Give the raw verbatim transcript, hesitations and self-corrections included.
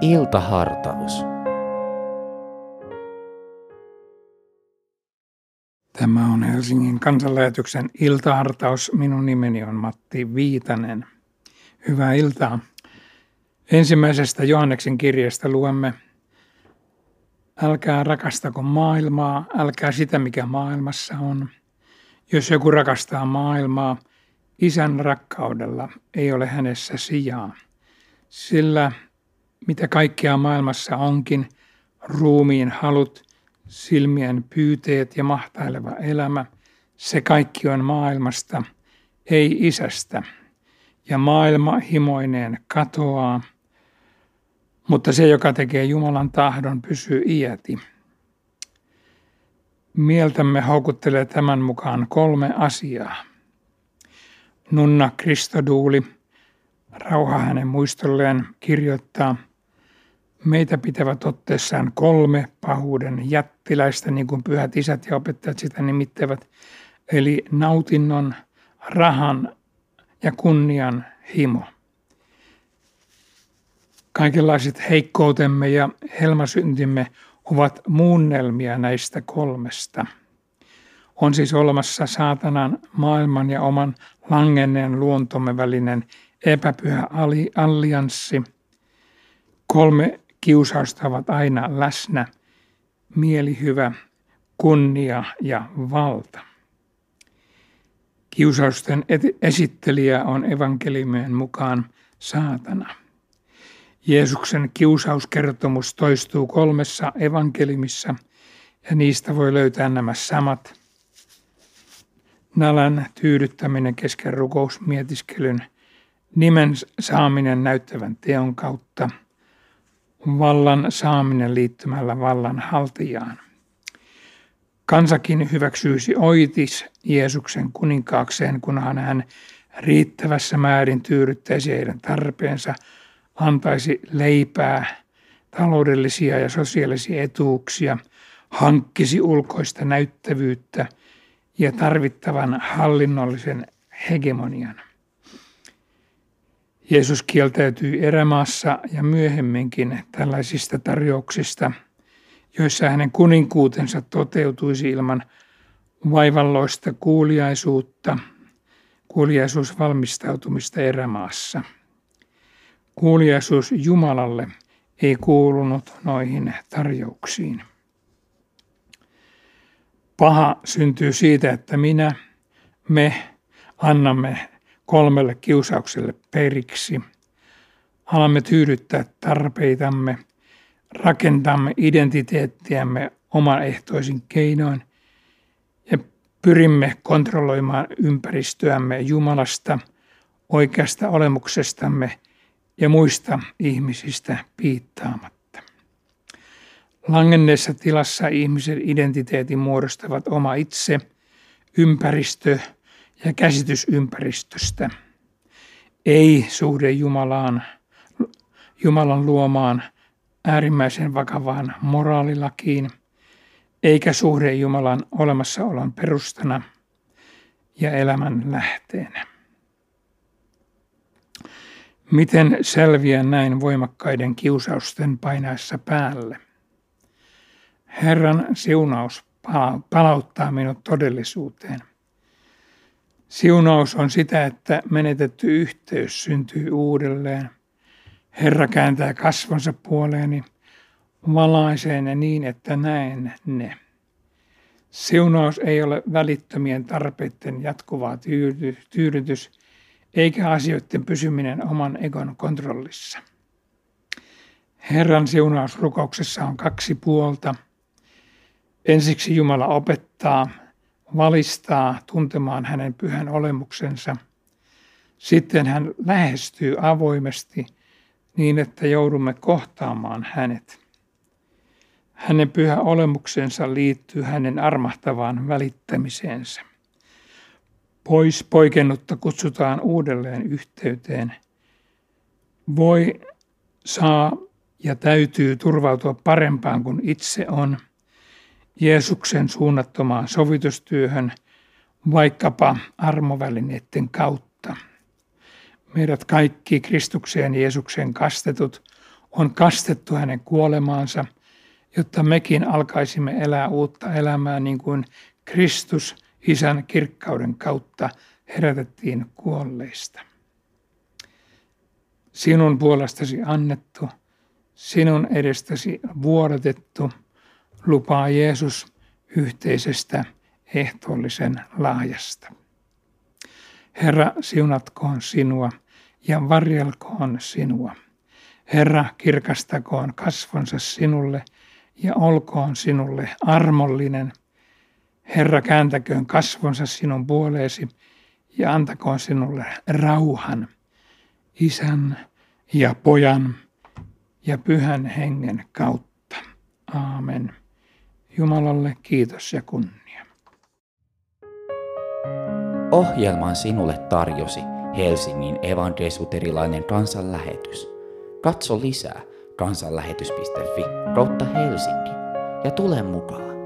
Iltahartaus. Tämä on Helsingin kansanlähetyksen iltahartaus. Minun nimeni on Matti Viitanen. Hyvää iltaa. Ensimmäisestä Johanneksen kirjasta luemme: älkää rakastako maailmaa, älkää sitä mikä maailmassa on. Jos joku rakastaa maailmaa, Isän rakkaudella ei ole hänessä sijaa. Sillä mitä kaikkea maailmassa onkin, ruumiin halut, silmien pyyteet ja mahtaileva elämä, se kaikki on maailmasta, ei Isästä. Ja maailma himoineen katoaa, mutta se, joka tekee Jumalan tahdon, pysyy iäti. Mieltämme houkuttelee tämän mukaan kolme asiaa. Nunna Kristoduuli, rauha hänen muistolleen, kirjoittaa: meitä pitävät otteessaan kolme pahuuden jättiläistä, niin kuin pyhät isät ja opettajat sitä nimittävät, eli nautinnon, rahan ja kunnian himo. Kaikenlaiset heikkoutemme ja helmasyntimme ovat muunnelmia näistä kolmesta. On siis olemassa saatanan, maailman ja oman langenneen luontomme välinen epäpyhä allianssi. Kolme kiusausta ovat aina läsnä: mielihyvä, kunnia ja valta. Kiusausten esittelijä on evankeliumien mukaan saatana. Jeesuksen kiusauskertomus toistuu kolmessa evankeliumissa, ja niistä voi löytää nämä samat: nälän tyydyttäminen kesken rukousmietiskelyn, nimen saaminen näyttävän teon kautta, vallan saaminen liittymällä vallan haltijaan. Kansakin hyväksyisi oitis Jeesuksen kuninkaakseen, kunhan hän riittävässä määrin tyydyttäisi heidän tarpeensa, antaisi leipää, taloudellisia ja sosiaalisia etuuksia, hankkisi ulkoista näyttävyyttä ja tarvittavan hallinnollisen hegemonian. Jeesus kieltäytyy erämaassa ja myöhemminkin tällaisista tarjouksista, joissa hänen kuninkuutensa toteutuisi ilman vaivalloista kuuliaisuutta, kuuliaisuusvalmistautumista erämaassa. Kuuliaisuus Jumalalle ei kuulunut noihin tarjouksiin. Paha syntyy siitä, että minä, me annamme kolmelle kiusaukselle periksi. Alamme tyydyttää tarpeitamme, rakentamme identiteettiämme omaehtoisin keinoin ja pyrimme kontrolloimaan ympäristöämme Jumalasta, oikeasta olemuksestamme ja muista ihmisistä piittaamatta. Langenneessa tilassa ihmisen identiteetin muodostavat oma itse, ympäristö ja käsitys ympäristöstä, ei suhde Jumalaan, Jumalan luomaan äärimmäisen vakavaan moraalilakiin, eikä suhde Jumalan olemassaolon perustana ja elämän lähteenä. Miten selviää näin voimakkaiden kiusausten painaessa päälle? Herran siunaus palauttaa minut todellisuuteen. Siunaus on sitä, että menetetty yhteys syntyy uudelleen. Herra kääntää kasvonsa puoleeni, valaisee ne niin, että näen ne. Siunaus ei ole välittömien tarpeiden jatkuvaa tyydytys, eikä asioiden pysyminen oman egon kontrollissa. Herran siunausrukouksessa on kaksi puolta. Ensiksi Jumala opettaa, valistaa tuntemaan hänen pyhän olemuksensa. Sitten hän lähestyy avoimesti niin, että joudumme kohtaamaan hänet. Hänen pyhä olemuksensa liittyy hänen armahtavaan välittämiseensä. Pois poikennutta kutsutaan uudelleen yhteyteen. Voi, saa ja täytyy turvautua parempaan kuin itse on, Jeesuksen suunnattomaan sovitustyöhön, vaikkapa armovälineiden kautta. Meidät kaikki Kristukseen Jeesuksen kastetut on kastettu hänen kuolemaansa, jotta mekin alkaisimme elää uutta elämää niin kuin Kristus Isän kirkkauden kautta herätettiin kuolleista. Sinun puolestasi annettu, sinun edestäsi vuodatettu, lupaa Jeesus yhteisestä ehtoollisen lahjasta. Herra, siunatkoon sinua ja varjelkoon sinua. Herra, kirkastakoon kasvonsa sinulle ja olkoon sinulle armollinen. Herra, kääntäköön kasvonsa sinun puoleesi ja antakoon sinulle rauhan, Isän ja Pojan ja Pyhän Hengen kautta. Aamen. Jumalalle kiitos ja kunnia. Ohjelman sinulle tarjosi Helsingin evankelisluterilainen kansanlähetys. Katso lisää kansanlähetys piste fi kautta Helsinki ja tule mukaan.